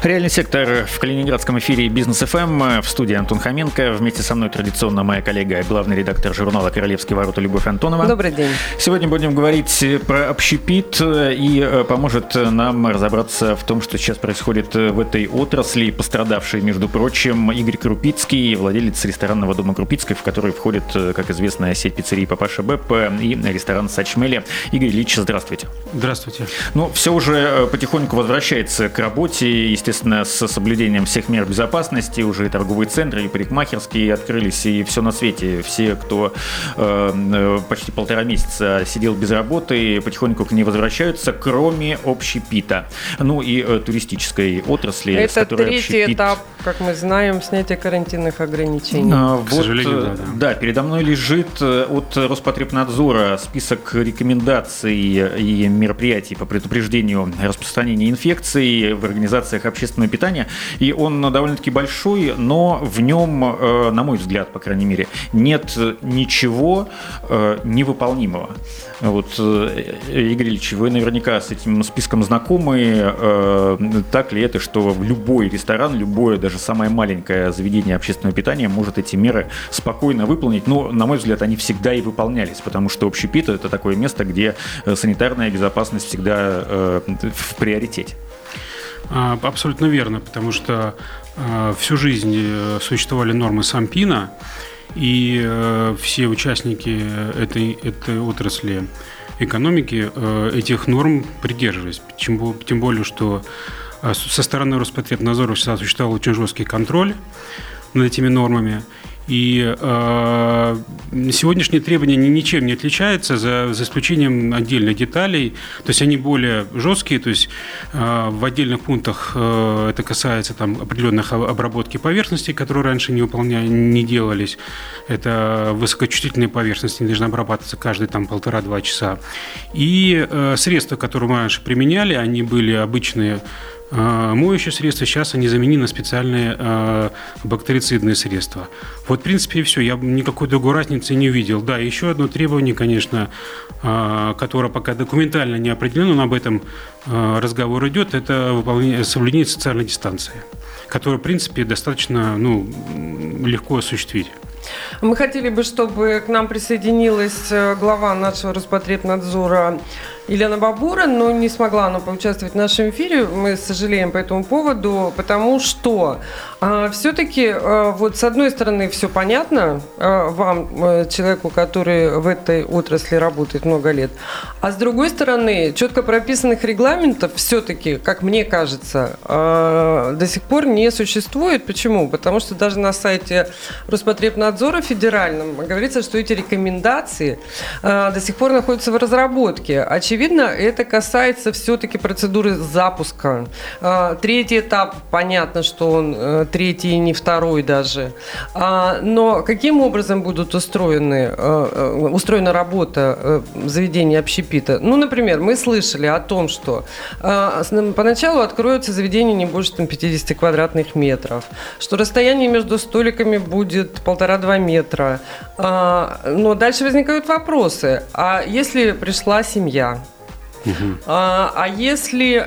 Реальный сектор в калининградском эфире Бизнес ФМ. В студии Антон Хоменко. Вместе со мной традиционно моя коллега, главный редактор журнала «Королевские ворота» Любовь Антонова. Добрый день. Сегодня будем говорить про общепит, и поможет нам разобраться в том, что сейчас происходит в этой отрасли, пострадавший, между прочим, Игорь Крупицкий, владелец ресторанного дома Крупицкой, в который входит, как известно, сеть пиццерий Папаша Бепп и ресторан Сачмели. Игорь Ильич, здравствуйте. Здравствуйте. Ну, все уже потихоньку возвращается к работе, естественно, с соблюдением всех мер безопасности. Уже и торговые центры, и парикмахерские открылись, и все на свете. Все, кто почти полтора месяца сидел без работы, потихоньку к ней возвращаются, кроме общепита. Ну и туристической отрасли. Это третий этап, как мы знаем, снятия карантинных ограничений. К сожалению, да, передо мной лежит от Роспотребнадзора список рекомендаций и мероприятий по предупреждению распространения инфекции в организациях общественного питания, и он довольно-таки большой, но в нем, на мой взгляд, по крайней мере, нет ничего невыполнимого. Вот, Игорь Ильич, вы наверняка с этим списком знакомы. Так ли это, что любой ресторан, любое, даже самое маленькое заведение общественного питания может эти меры спокойно выполнить? Но, на мой взгляд, они всегда и выполнялись, потому что общепит – это такое место, где санитарная безопасность всегда в приоритете. Абсолютно верно, потому что всю жизнь существовали нормы САМПИНа, и все участники этой отрасли экономики этих норм придерживались. Тем более, что со стороны Роспотребнадзора всегда существовал очень жесткий контроль над этими нормами. И сегодняшние требования ничем не отличаются, за исключением отдельных деталей. То есть они более жесткие, то есть в отдельных пунктах это касается там определенных обработки поверхностей, которые раньше не делались. Это высокочувствительные поверхности, они должны обрабатываться каждые там 1,5-2 часа. И средства, которые мы раньше применяли, они были обычные моющие средства, сейчас они заменены на специальные бактерицидные средства. Вот, в принципе, и все. Я никакой другой разницы не увидел. Да, еще одно требование, конечно, которое пока документально не определено, но об этом разговор идет, это соблюдение социальной дистанции, которое, в принципе, достаточно легко осуществить. Мы хотели бы, чтобы к нам присоединилась глава нашего Роспотребнадзора Елена Бабура, но не смогла она поучаствовать в нашем эфире. Мы сожалеем по этому поводу, потому что все-таки вот с одной стороны все понятно вам, человеку, который в этой отрасли работает много лет, а с другой стороны четко прописанных регламентов все-таки, как мне кажется, до сих пор не существует. Почему? Потому что даже на сайте Роспотребнадзора федеральном говорится, что эти рекомендации до сих пор находятся в разработке. Очевидно, это касается все-таки процедуры запуска. Третий этап, понятно, что он третий, не второй даже. Но каким образом будет устроена работа заведения общепита? Ну, например, мы слышали о том, что поначалу откроются заведения не больше там, 50 квадратных метров, что расстояние между столиками будет 1,5-2 метра. Но дальше возникают вопросы. А если пришла семья? А если...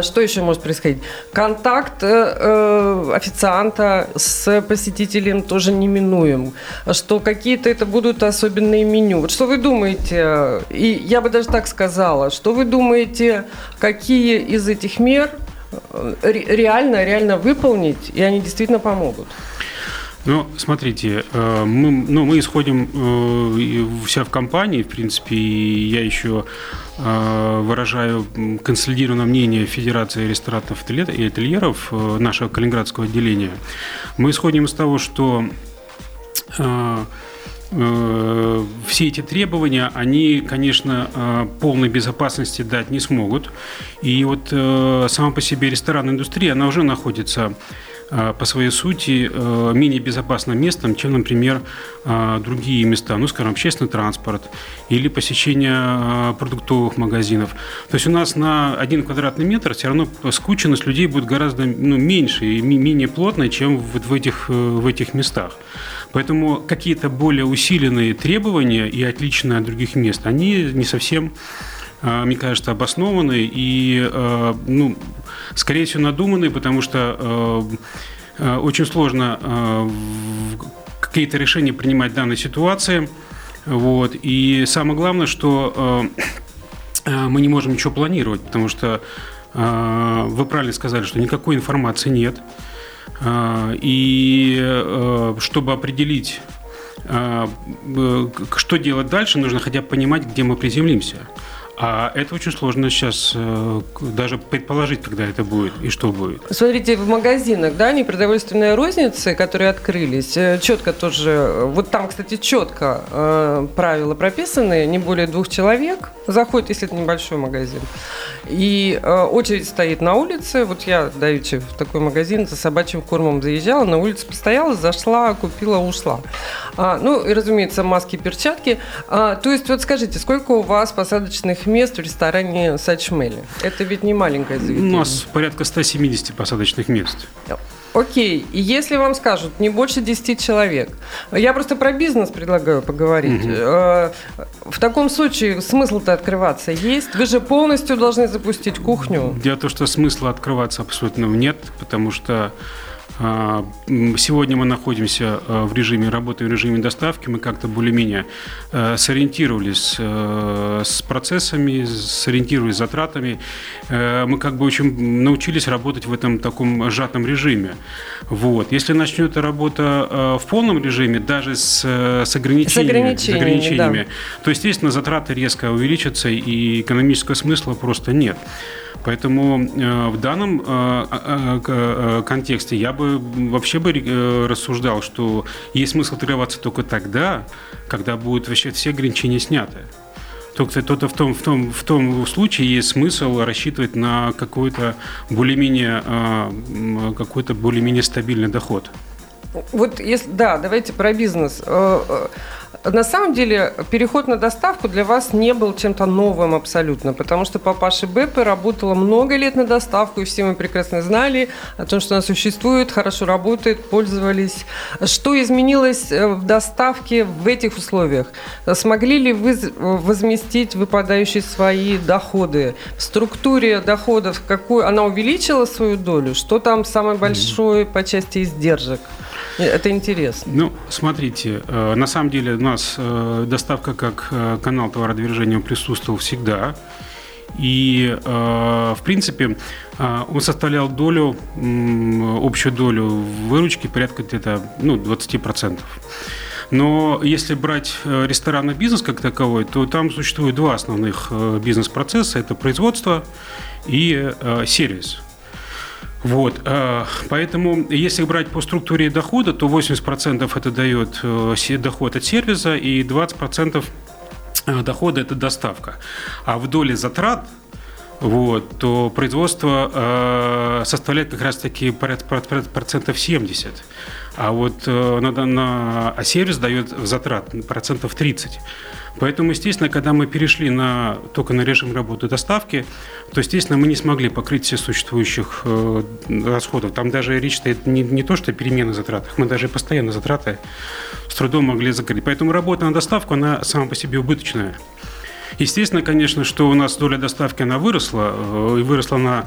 Что еще может происходить? Контакт официанта с посетителем тоже неминуем. Что какие-то это будут особенные меню. Вот что вы думаете, и я бы даже так сказала, что вы думаете, какие из этих мер реально выполнить, и они действительно помогут? Смотрите, мы исходим вся в компании, в принципе, и я еще выражаю консолидированное мнение Федерации ресторанов и ательеров нашего калининградского отделения. Мы исходим из того, что все эти требования, они, конечно, полной безопасности дать не смогут. И вот сама по себе ресторанная индустрия, она уже находится по своей сути менее безопасным местом, чем, например, другие места, ну, скажем, общественный транспорт или посещение продуктовых магазинов. То есть у нас на один квадратный метр все равно скученность людей будет гораздо меньше и менее плотной, чем в этих местах. Поэтому какие-то более усиленные требования и отличные от других мест, они не совсем, мне кажется, обоснованные и, скорее всего, надуманные, потому что очень сложно какие-то решения принимать в данной ситуации. Вот. И самое главное, что мы не можем ничего планировать, потому что вы правильно сказали, что никакой информации нет. И чтобы определить, что делать дальше, нужно хотя бы понимать, где мы приземлимся. А это очень сложно сейчас даже предположить, когда это будет и что будет. Смотрите, в магазинах, да, непродовольственные розницы, которые открылись, четко тоже, вот там, кстати, четко правила прописаны, не более 2 человек заходит, если это небольшой магазин. И очередь стоит на улице, вот я, давеча, в такой магазин за собачьим кормом заезжала, на улице постояла, зашла, купила, ушла. И, разумеется, маски, перчатки. То есть, вот скажите, сколько у вас посадочных мест в ресторане «Сачмели»? Это ведь не маленькое заведение. У нас порядка 170 посадочных мест. Окей, и если вам скажут не больше 10 человек, я просто про бизнес предлагаю поговорить. Mm-hmm. В таком случае смысл-то открываться есть? Вы же полностью должны запустить кухню. Дело в том, что смысла открываться абсолютно нет, потому что сегодня мы находимся в режиме работы, в режиме доставки. Мы как-то более-менее сориентировались с процессами, сориентировались с затратами. Мы как бы очень научились работать в этом таком сжатом режиме. Вот. Если начнется работа в полном режиме, даже с ограничениями, да, то, естественно, затраты резко увеличатся и экономического смысла просто нет. Поэтому в данном контексте я бы вообще рассуждал, что есть смысл открываться только тогда, когда будут вообще все ограничения сняты. Только в том случае есть смысл рассчитывать на какой-то более-менее стабильный доход. Вот если, да, давайте про бизнес. На самом деле переход на доставку для вас не был чем-то новым абсолютно, потому что Папаша Бепп работала много лет на доставку, и все мы прекрасно знали о том, что она существует, хорошо работает, пользовались. Что изменилось в доставке в этих условиях? Смогли ли вы возместить выпадающие свои доходы? В структуре доходов какую она увеличила свою долю? Что там самое большое по части издержек? Это интересно. Смотрите, на самом деле у нас доставка как канал товародвижения присутствовал всегда. И, в принципе, он составлял общую долю выручки порядка где-то 20%. Но если брать ресторанный бизнес как таковой, то там существует 2 основных бизнес-процесса. Это производство и сервис. Вот. Поэтому, если брать по структуре дохода, то 80% это дает доход от сервиса и 20% дохода – это доставка. А в доле затрат то производство составляет как раз-таки порядка 70%. А сервис дает затрат 30%. Поэтому, естественно, когда мы перешли только на режим работы доставки, то, естественно, мы не смогли покрыть все существующих расходов. Там даже речь стоит не то, что о переменных затратах, мы даже постоянные затраты с трудом могли закрыть. Поэтому работа на доставку, она сама по себе убыточная. Естественно, конечно, что у нас доля доставки, она выросла, и выросла на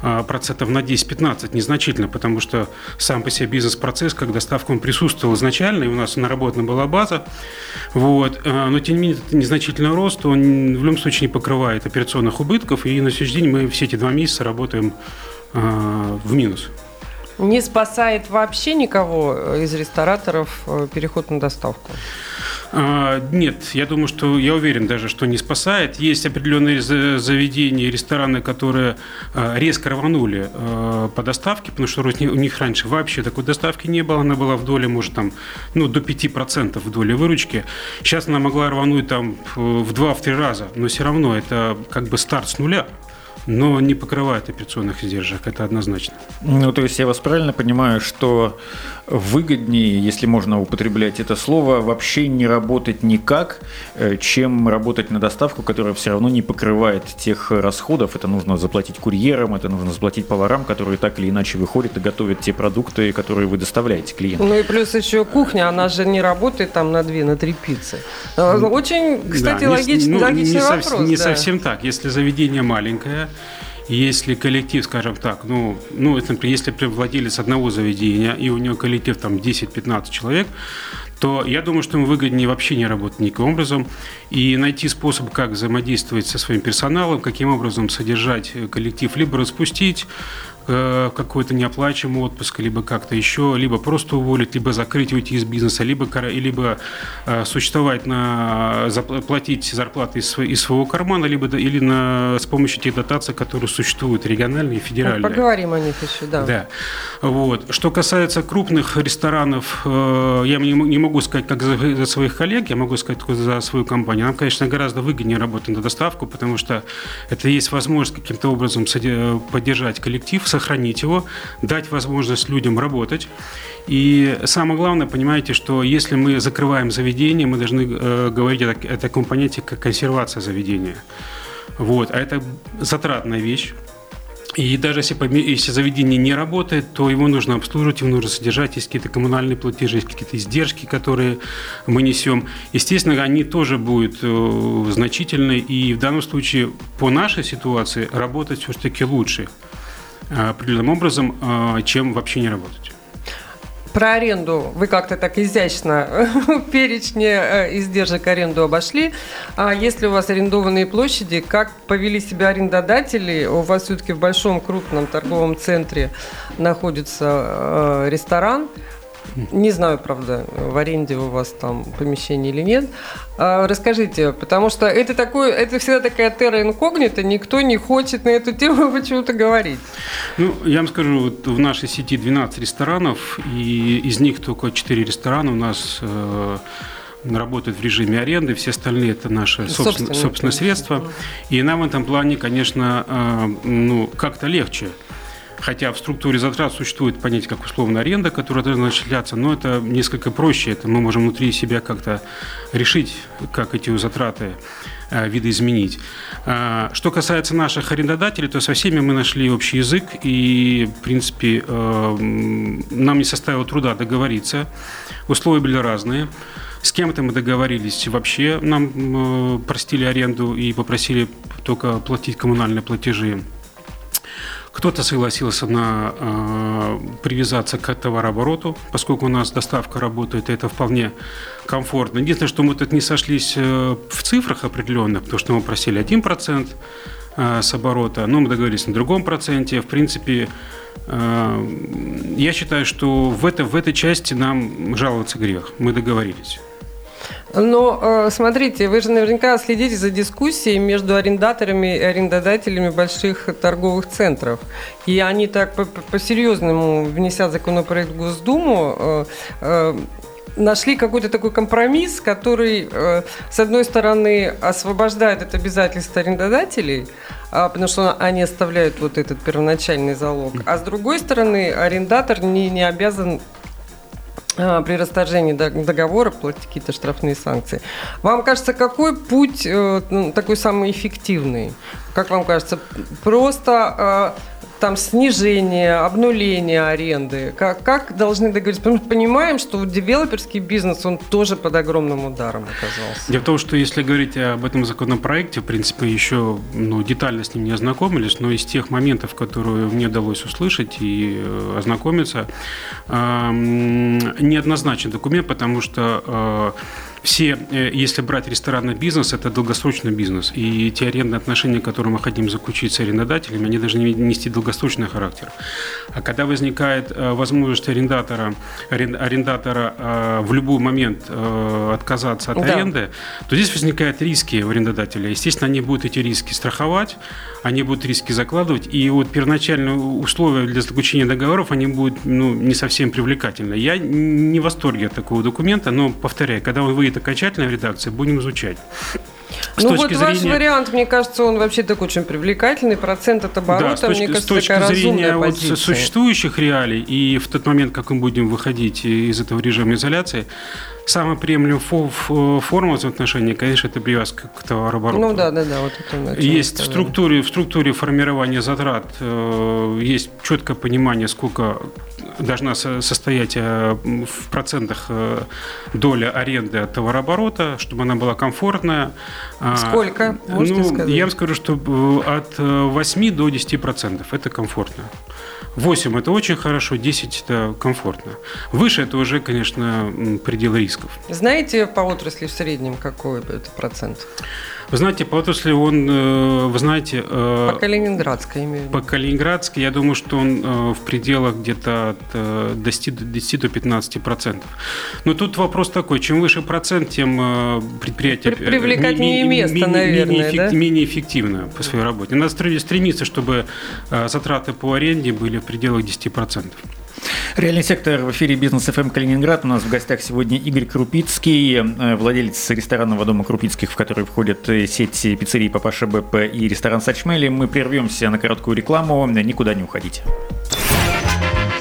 10-15%, незначительно, потому что сам по себе бизнес-процесс, как доставка, он присутствовал изначально, и у нас наработана была база, но тем не менее это незначительный рост, он в любом случае не покрывает операционных убытков, и на сегодняшний день мы все эти 2 месяца работаем в минус. Не спасает вообще никого из рестораторов переход на доставку? Нет, я уверен даже, что не спасает. Есть определенные заведения, рестораны, которые резко рванули по доставке, потому что у них раньше вообще такой доставки не было. Она была в доле, может, до 5% в доле выручки. Сейчас она могла рвануть в 2-3 раза, но все равно это как бы старт с нуля. но не покрывает операционных издержек, это однозначно. Ну, то есть я вас правильно понимаю, что выгоднее, если можно употреблять это слово, вообще не работать никак, чем работать на доставку, которая все равно не покрывает тех расходов. Это нужно заплатить курьерам, это нужно заплатить поварам, которые так или иначе выходят и готовят те продукты, которые вы доставляете клиенту. Ну и плюс еще кухня, она же не работает там на 2-3 пиццы. Очень, кстати, да, логичный вопрос. Совсем так. Если заведение маленькое, если коллектив, скажем так, если владелец одного заведения и у него коллектив там 10-15 человек, то я думаю, что ему выгоднее вообще не работать никаким образом и найти способ, как взаимодействовать со своим персоналом, каким образом содержать коллектив, либо распустить какой-то неоплачиваемый отпуск, либо как-то еще, либо просто уволить, либо закрыть, уйти из бизнеса, либо существовать, платить зарплаты из своего кармана, или с помощью тех дотаций, которые существуют, региональные и федеральные. Поговорим о них еще, да. Вот. Что касается крупных ресторанов, я не могу сказать как за своих коллег, я могу сказать только за свою компанию. Нам, конечно, гораздо выгоднее работать на доставку, потому что это есть возможность каким-то образом поддержать коллектив, сохранить его, дать возможность людям работать. И самое главное, понимаете, что если мы закрываем заведение, мы должны говорить о таком понятии, как консервация заведения. Вот. А это затратная вещь. И даже если заведение не работает, то его нужно обслуживать, его нужно содержать, есть какие-то коммунальные платежи, есть какие-то издержки, которые мы несем. Естественно, они тоже будут значительны, и в данном случае по нашей ситуации работать все-таки лучше определенным образом, чем вообще не работать. Про аренду вы как-то так изящно в перечне издержек аренду обошли. А если у вас арендованные площади, как повели себя арендодатели? У вас все-таки в большом крупном торговом центре находится ресторан. Не знаю, правда, в аренде у вас там помещение или нет. Расскажите, потому что это всегда такая терра инкогнита, никто не хочет на эту тему почему-то говорить. Ну, я вам скажу, вот в нашей сети 12 ресторанов, и из них только 4 ресторана у нас работают в режиме аренды, все остальные – это наши собственные средства. И нам в этом плане, конечно, как-то легче. Хотя в структуре затрат существует понятие, как условная аренда, которая должна начисляться, но это несколько проще. Это мы можем внутри себя как-то решить, как эти затраты видоизменить. Что касается наших арендодателей, то со всеми мы нашли общий язык, и, в принципе, нам не составило труда договориться. Условия были разные. С кем-то мы договорились вообще, нам простили аренду и попросили только платить коммунальные платежи. Кто-то согласился привязаться к товарообороту, поскольку у нас доставка работает, и это вполне комфортно. Единственное, что мы тут не сошлись в цифрах определенных, потому что мы просили 1% с оборота, но мы договорились на другом проценте. В принципе, я считаю, что в этой части нам жаловаться грех. Мы договорились. Но смотрите, вы же наверняка следите за дискуссией между арендаторами и арендодателями больших торговых центров. И они так по-серьезному, внеся законопроект в Госдуму, нашли какой-то такой компромисс, который, с одной стороны, освобождает от обязательств арендодателей, потому что они оставляют вот этот первоначальный залог, а с другой стороны, арендатор не обязан при расторжении договора платить какие-то штрафные санкции. Вам кажется, какой путь такой самый эффективный? Как вам кажется, просто снижение, обнуление аренды? Как должны договориться? Потому что понимаем, что девелоперский бизнес, он тоже под огромным ударом оказался. Дело в том, что если говорить об этом законопроекте, в принципе, еще детально с ним не ознакомились, но из тех моментов, которые мне удалось услышать и ознакомиться, неоднозначный документ, потому что все, если брать ресторанный бизнес, это долгосрочный бизнес. И те арендные отношения, которые мы хотим заключить с арендодателями, они должны нести долгосрочный характер. А когда возникает возможность арендатора в любой момент отказаться от аренды, то здесь возникают риски у арендодателя. Естественно, они будут эти риски страховать, они будут риски закладывать, и вот первоначальные условия для заключения договоров, они будут не совсем привлекательны. Я не в восторге от такого документа, но, повторяю, когда он выйдет окончательно в редакции, будем изучать. Ваш вариант, мне кажется, он вообще такой очень привлекательный. Процент от оборота, мне кажется, такая разумная позиция. С точки зрения существующих реалий, и в тот момент, как мы будем выходить из этого режима изоляции, самая приемлемая форма взаимоотношений, конечно, это привязка к товарообороту. Вот это есть в структуре формирования затрат, есть четкое понимание, сколько должна состоять в процентах доля аренды от товарооборота, чтобы она была комфортная. Сколько? Можете сказать? Я вам скажу, что от 8 до 10% это комфортно. 8 – это очень хорошо, 10 – это комфортно. Выше – это уже, конечно, предел рисков. Знаете, по отрасли в среднем какой это процент? Вы знаете, по отрасли он, по Калининградской имею в виду. По Калининградской, я думаю, что он в пределах где-то от 10 до 15%. Но тут вопрос такой, чем выше процент, тем предприятие привлекательнее место, наверное, менее эффективно по своей работе. Надо стремиться, чтобы затраты по аренде были в пределах 10%. Реальный сектор в эфире «Бизнес ФМ Калининград». У нас в гостях сегодня Игорь Крупицкий, владелец ресторанного дома Крупицких, в который входят сеть пиццерий «Папаша Бепп» и ресторан «Сачмели». Мы прервемся на короткую рекламу. Никуда не уходите.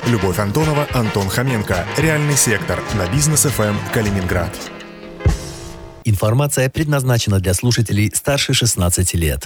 Любовь Антонова, Антон Хоменко. Реальный сектор на «Бизнес ФМ Калининград». Информация предназначена для слушателей старше 16 лет.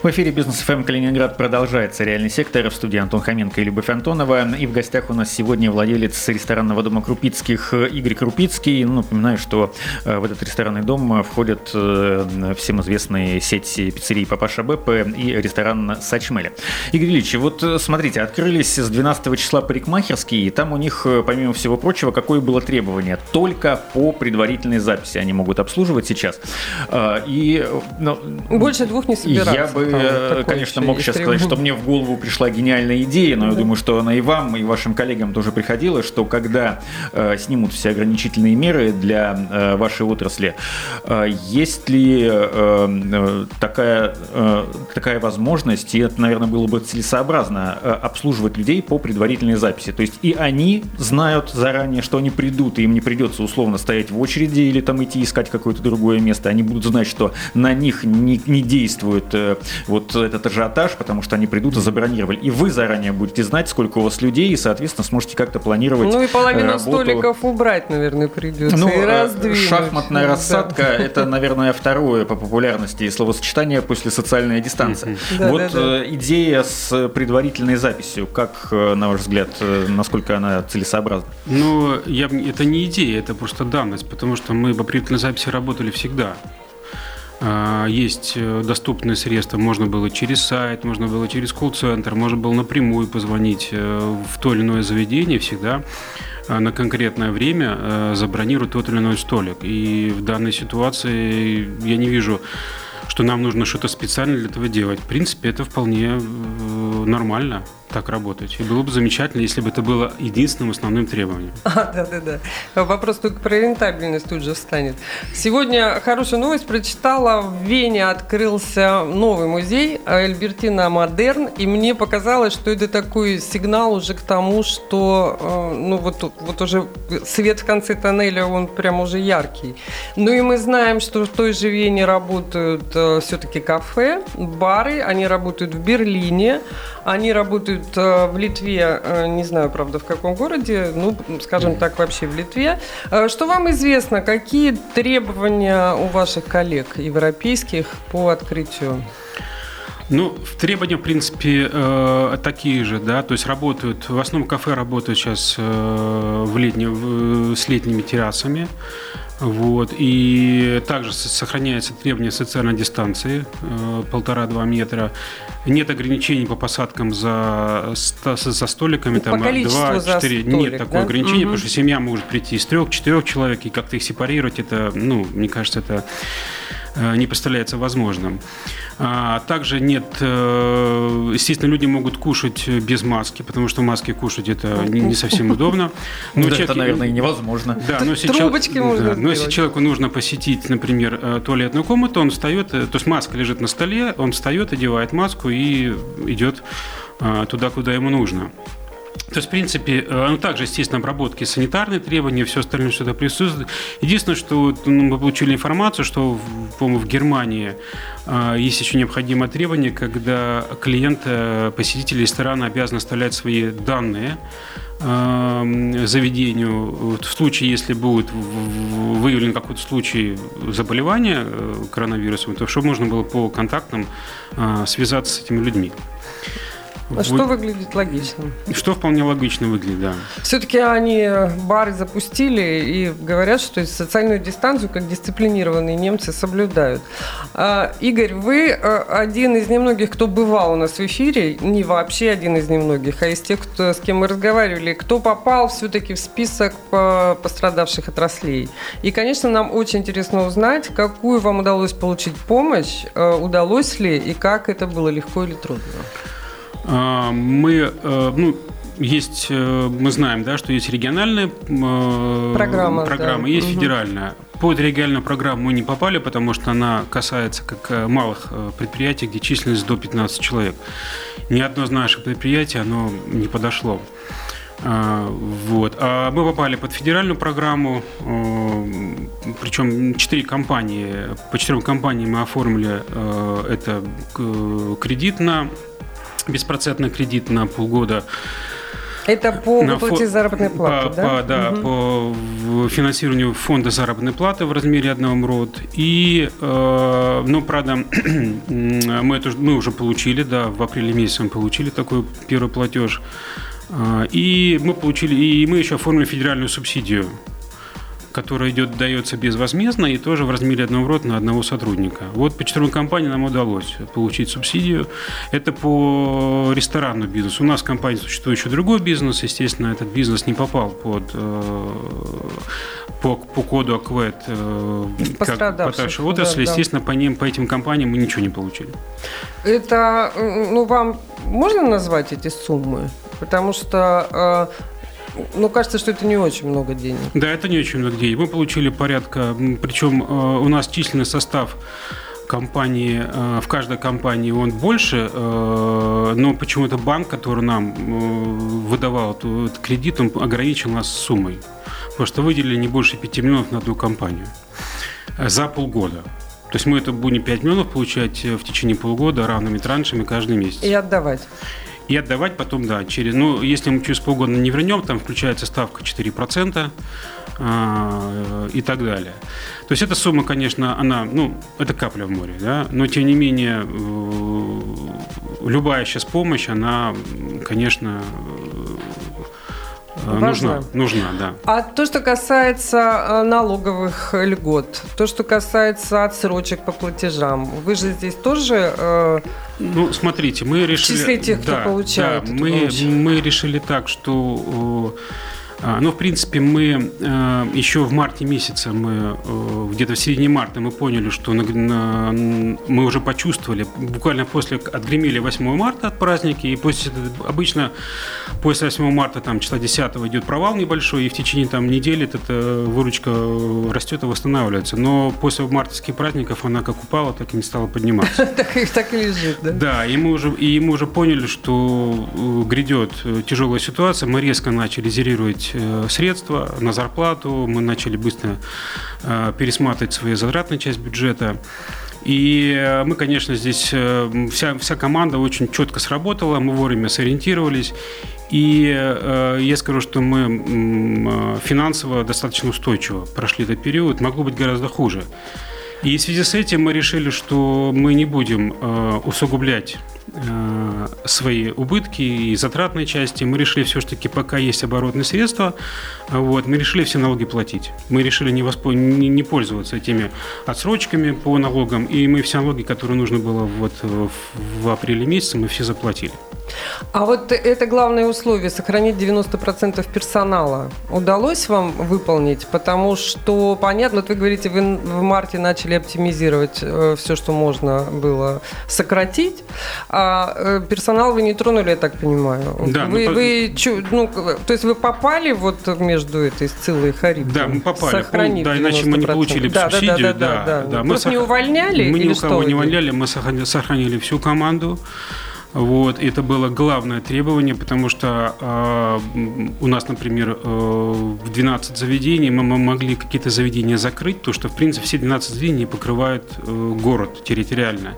В эфире «Бизнес ФМ Калининград» продолжается «Реальный сектор». В студии Антон Хоменко и Любовь Антонова. И в гостях у нас сегодня владелец ресторанного дома Крупицких Игорь Крупицкий. Напоминаю, что в этот ресторанный дом входят всем известные сеть пиццерий «Папаша Бепп» и ресторан «Сачмели». Игорь Ильич, вот смотрите, открылись с 12 числа парикмахерские, и там у них, помимо всего прочего, какое было требование? Только по предварительной записи они могут обслуживать сейчас. Больше двух не собираются. Я, конечно, мог сейчас сказать, что мне в голову пришла гениальная идея, но я думаю, что она и вам, и вашим коллегам тоже приходила, что когда снимут все ограничительные меры для вашей отрасли, есть ли такая возможность, и это, наверное, было бы целесообразно, обслуживать людей по предварительной записи. То есть и они знают заранее, что они придут, и им не придется условно стоять в очереди или там идти искать какое-то другое место. Они будут знать, что на них не действует вот этот ажиотаж, потому что они придут и забронировали. И вы заранее будете знать, сколько у вас людей, и, соответственно, сможете как-то планировать работу. Половину столиков убрать, наверное, придется. И раздвинуть. Шахматная рассадка – это, наверное, второе по популярности словосочетание после социальной дистанции. Идея с предварительной записью, как, на ваш взгляд, насколько она целесообразна? Это не идея, это просто данность, потому что мы по предварительной записи работали всегда. Есть доступные средства, можно было через сайт, можно было через колл-центр, можно было напрямую позвонить в то или иное заведение всегда. На конкретное время забронируют тот или иной столик. И в данной ситуации я не вижу, что нам нужно что-то специально для этого делать. В принципе, это вполне нормально. Так работать. И было бы замечательно, если бы это было единственным основным требованием. Вопрос только про рентабельность тут же встанет. Сегодня хорошую новость прочитала. В Вене открылся новый музей Альбертина Модерн, и мне показалось, что это такой сигнал уже к тому, что вот уже свет в конце тоннеля, он прям уже яркий. И мы знаем, что в той же Вене работают все-таки кафе, бары, они работают в Берлине, они работают в Литве, не знаю, правда, в каком городе, скажем так, вообще в Литве. Что вам известно, какие требования у ваших коллег европейских по открытию? Требования, в принципе, такие же, да, то есть работают, в основном кафе работают сейчас с летними террасами. И также сохраняется требование социальной дистанции 1,5-2 метра. Нет ограничений по посадкам за столиками, там 2-4. Нет такого ограничения, потому что семья может прийти из 3-4 человек, и как-то их сепарировать, это, мне кажется, это не представляется возможным. Также нет, естественно, люди могут кушать без маски, потому что маски кушать это не совсем удобно. Но это, наверное, невозможно. Да, но если человеку нужно посетить, например, туалетную комнату, он встает, то есть маска лежит на столе, он встает, одевает маску и идет туда, куда ему нужно. То есть, в принципе, ну, также, естественно, обработки санитарные требования, все остальное что-то присутствует. Единственное, что мы получили информацию, что, по-моему, в Германии есть еще необходимое требование, когда клиент, посетитель ресторана обязан оставлять свои данные заведению в случае, если будет выявлен какой-то случай заболевания коронавирусом, то чтобы можно было по контактам связаться с этими людьми. Что выглядит логичным. Что вполне логично выглядит, да. Все-таки они бары запустили и говорят, что социальную дистанцию, как дисциплинированные немцы, соблюдают. Игорь, вы один из немногих, кто бывал у нас в эфире, не вообще один из немногих, а из тех, кто, с кем мы разговаривали, кто попал все-таки в список пострадавших отраслей. И, конечно, нам очень интересно узнать, какую вам удалось получить помощь, удалось ли и как это было, легко или трудно. Мы знаем, да, что есть региональные программы, да. Есть федеральная. Под региональную программу мы не попали, потому что она касается как малых предприятий, где численность до 15 человек. Ни одно из наших предприятий, оно не подошло. А мы попали под федеральную программу, причем 4 компании, по 4 компаниям мы оформили это кредит на беспроцентный кредит на полгода. Это по выплате заработной платы, по финансированию фонда заработной платы в размере 1 МРОТ. Правда, мы уже получили, да, в апреле месяце мы получили такой первый платеж. Мы еще оформили федеральную субсидию, которая дается безвозмездно и тоже в размере 1 МРОТ на одного сотрудника. Вот по 4 компаниям нам удалось получить субсидию. Это по ресторанному бизнесу. У нас в компании существует еще другой бизнес. Естественно, этот бизнес не попал по коду ОКВЭД пострадавших отрасли. Да. Естественно, по этим компаниям мы ничего не получили. Это, вам можно назвать эти суммы? Потому что... кажется, что это не очень много денег. Да, это не очень много денег. Мы получили порядка, причем у нас численный состав компании, в каждой компании он больше, но почему-то банк, который нам выдавал этот кредит, он ограничил нас суммой. Потому что выделили не больше 5 миллионов на одну компанию за полгода. То есть мы это будем 5 миллионов получать в течение полгода равными траншами каждый месяц. И отдавать. И отдавать потом, да, через... если мы через полгода не вернем, там включается ставка 4% и так далее. То есть эта сумма, конечно, она... это капля в море, да? Но, тем не менее, любая сейчас помощь, она, конечно... Нужна, да. А то, что касается налоговых льгот, то, что касается отсрочек по платежам, вы же здесь тоже... смотрите, мы решили... В числе тех, кто получает. Да, мы решили так, что... в принципе, мы еще в марте месяце, где-то в середине марта мы поняли, что мы уже почувствовали, буквально после отгремели 8 марта от праздники, и обычно после 8 марта, там, числа 10 идет провал небольшой, и в течение недели эта выручка растет и восстанавливается. Но после мартовских праздников она как упала, так и не стала подниматься. Так и лежит, да? Да, и мы уже поняли, что грядет тяжелая ситуация, мы резко начали зерировать средства на зарплату, мы начали быстро пересматривать свою затратную часть бюджета. И мы, конечно, здесь вся команда очень четко сработала, мы вовремя сориентировались. И я скажу, что мы финансово достаточно устойчиво прошли этот период, могло быть гораздо хуже. И в связи с этим мы решили, что мы не будем усугублять свои убытки и затратные части. Мы решили все-таки, пока есть оборотные средства, мы решили все налоги платить. Мы решили не пользоваться этими отсрочками по налогам, и мы все налоги, которые нужно было в апреле месяце, мы все заплатили. А вот это главное условие — сохранить 90% персонала. Удалось вам выполнить? Потому что, понятно, вот вы говорите, вы в марте начали оптимизировать все, что можно было сократить, а персонал вы не тронули, я так понимаю. Да, то есть вы попали вот между этой Сциллой и Харибдой? Да, мы попали. Да, иначе мы не получили субсидию. Да. Мы не увольняли? Мы никого не увольняли, мы сохранили всю команду. Вот, это было главное требование, потому что у нас, например, в 12 заведений мы могли какие-то заведения закрыть, потому что, в принципе, все 12 заведений покрывают город территориально.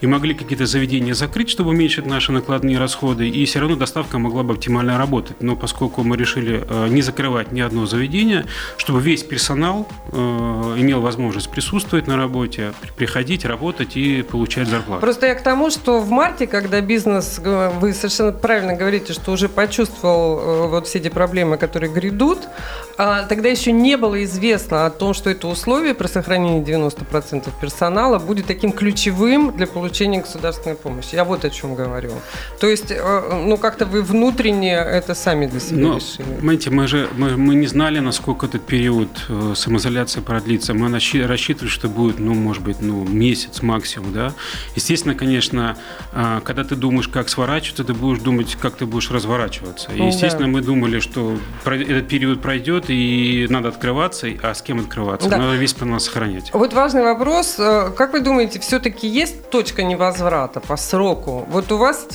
И могли какие-то заведения закрыть, чтобы уменьшить наши накладные расходы, и все равно доставка могла бы оптимально работать. Но поскольку мы решили не закрывать ни одно заведение, чтобы весь персонал имел возможность присутствовать на работе, приходить, работать и получать зарплату. Просто я к тому, что в марте, когда бизнес, вы совершенно правильно говорите, что уже почувствовал вот все эти проблемы, которые грядут, тогда еще не было известно о том, что это условие про сохранение 90% персонала будет таким ключевым для получения государственной помощи. Я вот о чем говорю. То есть, как-то вы внутренне это сами для себя решили. Понимаете, мы не знали, насколько этот период самоизоляции продлится. Мы рассчитывали, что будет, месяц максимум, да. Естественно, конечно, когда ты думаешь, как сворачиваться, ты будешь думать, как ты будешь разворачиваться. И, естественно, мы думали, что этот период пройдет, и надо открываться, а с кем открываться? Да. Надо весь план сохранять. Вот важный вопрос. Как вы думаете, все-таки есть точка невозврата по сроку? Вот у вас,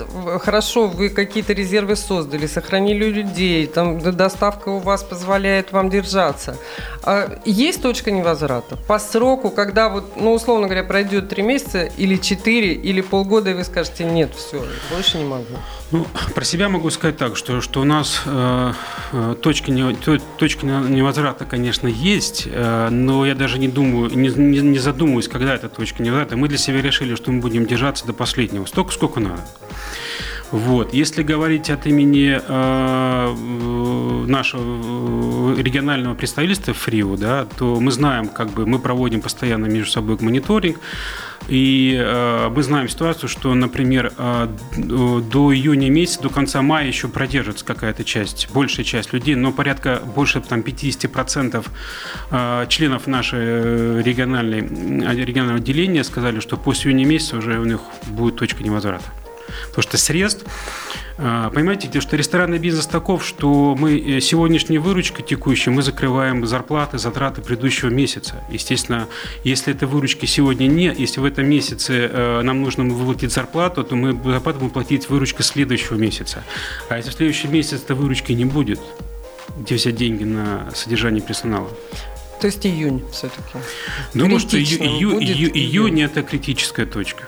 хорошо, вы какие-то резервы создали, сохранили людей, там доставка у вас позволяет вам держаться. Есть точка невозврата по сроку, когда, условно говоря, пройдет 3 месяца или 4, или полгода, и вы скажете: нет, все, больше не могу? Про себя могу сказать так, что у нас точка невозврата, конечно, есть, но я даже не задумываюсь, когда эта точка невозврата. Мы для себя решили, что мы будем держаться до последнего, столько, сколько надо. Вот. Если говорить от имени нашего регионального представительства ФРИУ, да, то мы знаем, мы проводим постоянно между собой мониторинг. И мы знаем ситуацию, что, например, до июня месяца, до конца мая еще продержится какая-то часть, большая часть людей, но больше 50% членов нашего регионального отделения сказали, что после июня месяца уже у них будет точка невозврата. Потому что средств, понимаете, что ресторанный бизнес таков, что мы сегодняшней выручкой текущей мы закрываем зарплаты, затраты предыдущего месяца. Естественно, если этой выручки сегодня нет, если в этом месяце нам нужно выплатить зарплату, то мы зарплату будем платить выручкой следующего месяца. А если в следующий месяц этой выручки не будет, где взять деньги на содержание персонала? То есть июнь все-таки? Думаю, что июнь – это критическая точка.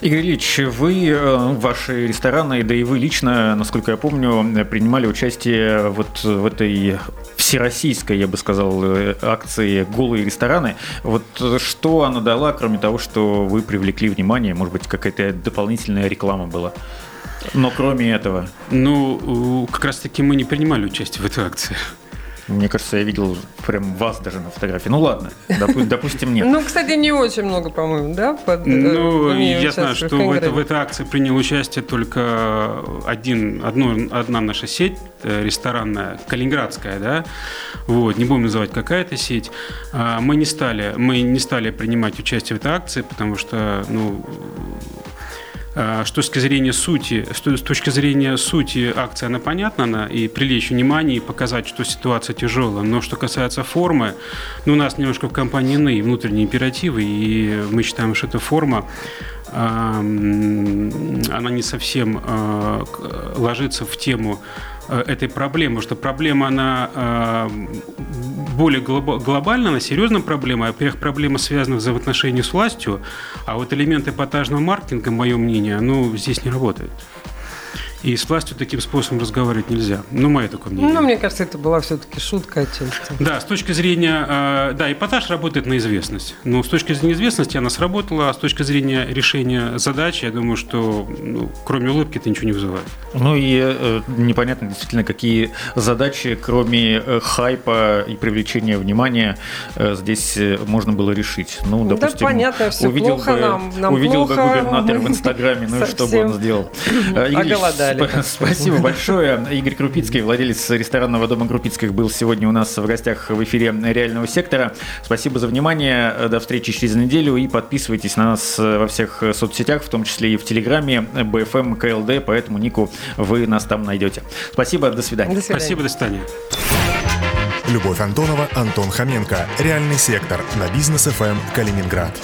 Игорь Ильич, вы, ваши рестораны, да и вы лично, насколько я помню, принимали участие вот в этой всероссийской, я бы сказал, акции «Голые рестораны». Вот что она дала, кроме того, что вы привлекли внимание, может быть, какая-то дополнительная реклама была? Но кроме этого? Как раз-таки мы не принимали участие в этой акции. Мне кажется, я видел прям вас даже на фотографии. Ладно, допустим, нет. Кстати, не очень много, по-моему, да? Я знаю, что в этой акции принял участие только одна наша сеть ресторанная, калининградская, да? Вот, не будем называть, какая-то сеть. Мы не стали принимать участие в этой акции, потому что, с точки зрения сути акции, она понятна, она и привлечь внимание, и показать, что ситуация тяжелая. Но что касается формы, у нас немножко в компании иные внутренние императивы, и мы считаем, что эта форма, она не совсем ложится в тему этой проблемы, потому что проблема, она более глобальна, она серьезная проблема, во-первых, проблема связана в взаимоотношении с властью, а элемент эпатажного маркетинга, мое мнение, здесь не работает. И с властью таким способом разговаривать нельзя. Ну, мое такое мнение. Ну, мне кажется, это была все-таки шутка отчасти. Да, с точки зрения... Да, эпатаж работает на известность. Но с точки зрения известности она сработала, а с точки зрения решения задачи, я думаю, что кроме улыбки это ничего не вызывает. Ну, и непонятно действительно, какие задачи, кроме хайпа и привлечения внимания, здесь можно было решить. Ну, допустим, да, понятно, все плохо нам увидел плохо. Бы губернатор в Инстаграме, ну и что бы он сделал? Оголодали. Спасибо большое. Игорь Крупицкий, владелец ресторанного дома Крупицких, был сегодня у нас в гостях в эфире «Реального сектора». Спасибо за внимание. До встречи через неделю. И подписывайтесь на нас во всех соцсетях, в том числе и в Телеграме, БФМ КЛД. По этому нику вы нас там найдете. Спасибо. До свидания. Спасибо. До свидания. Любовь Антонова, Антон Хоменко. «Реальный сектор» на Бизнес ФМ Калининград.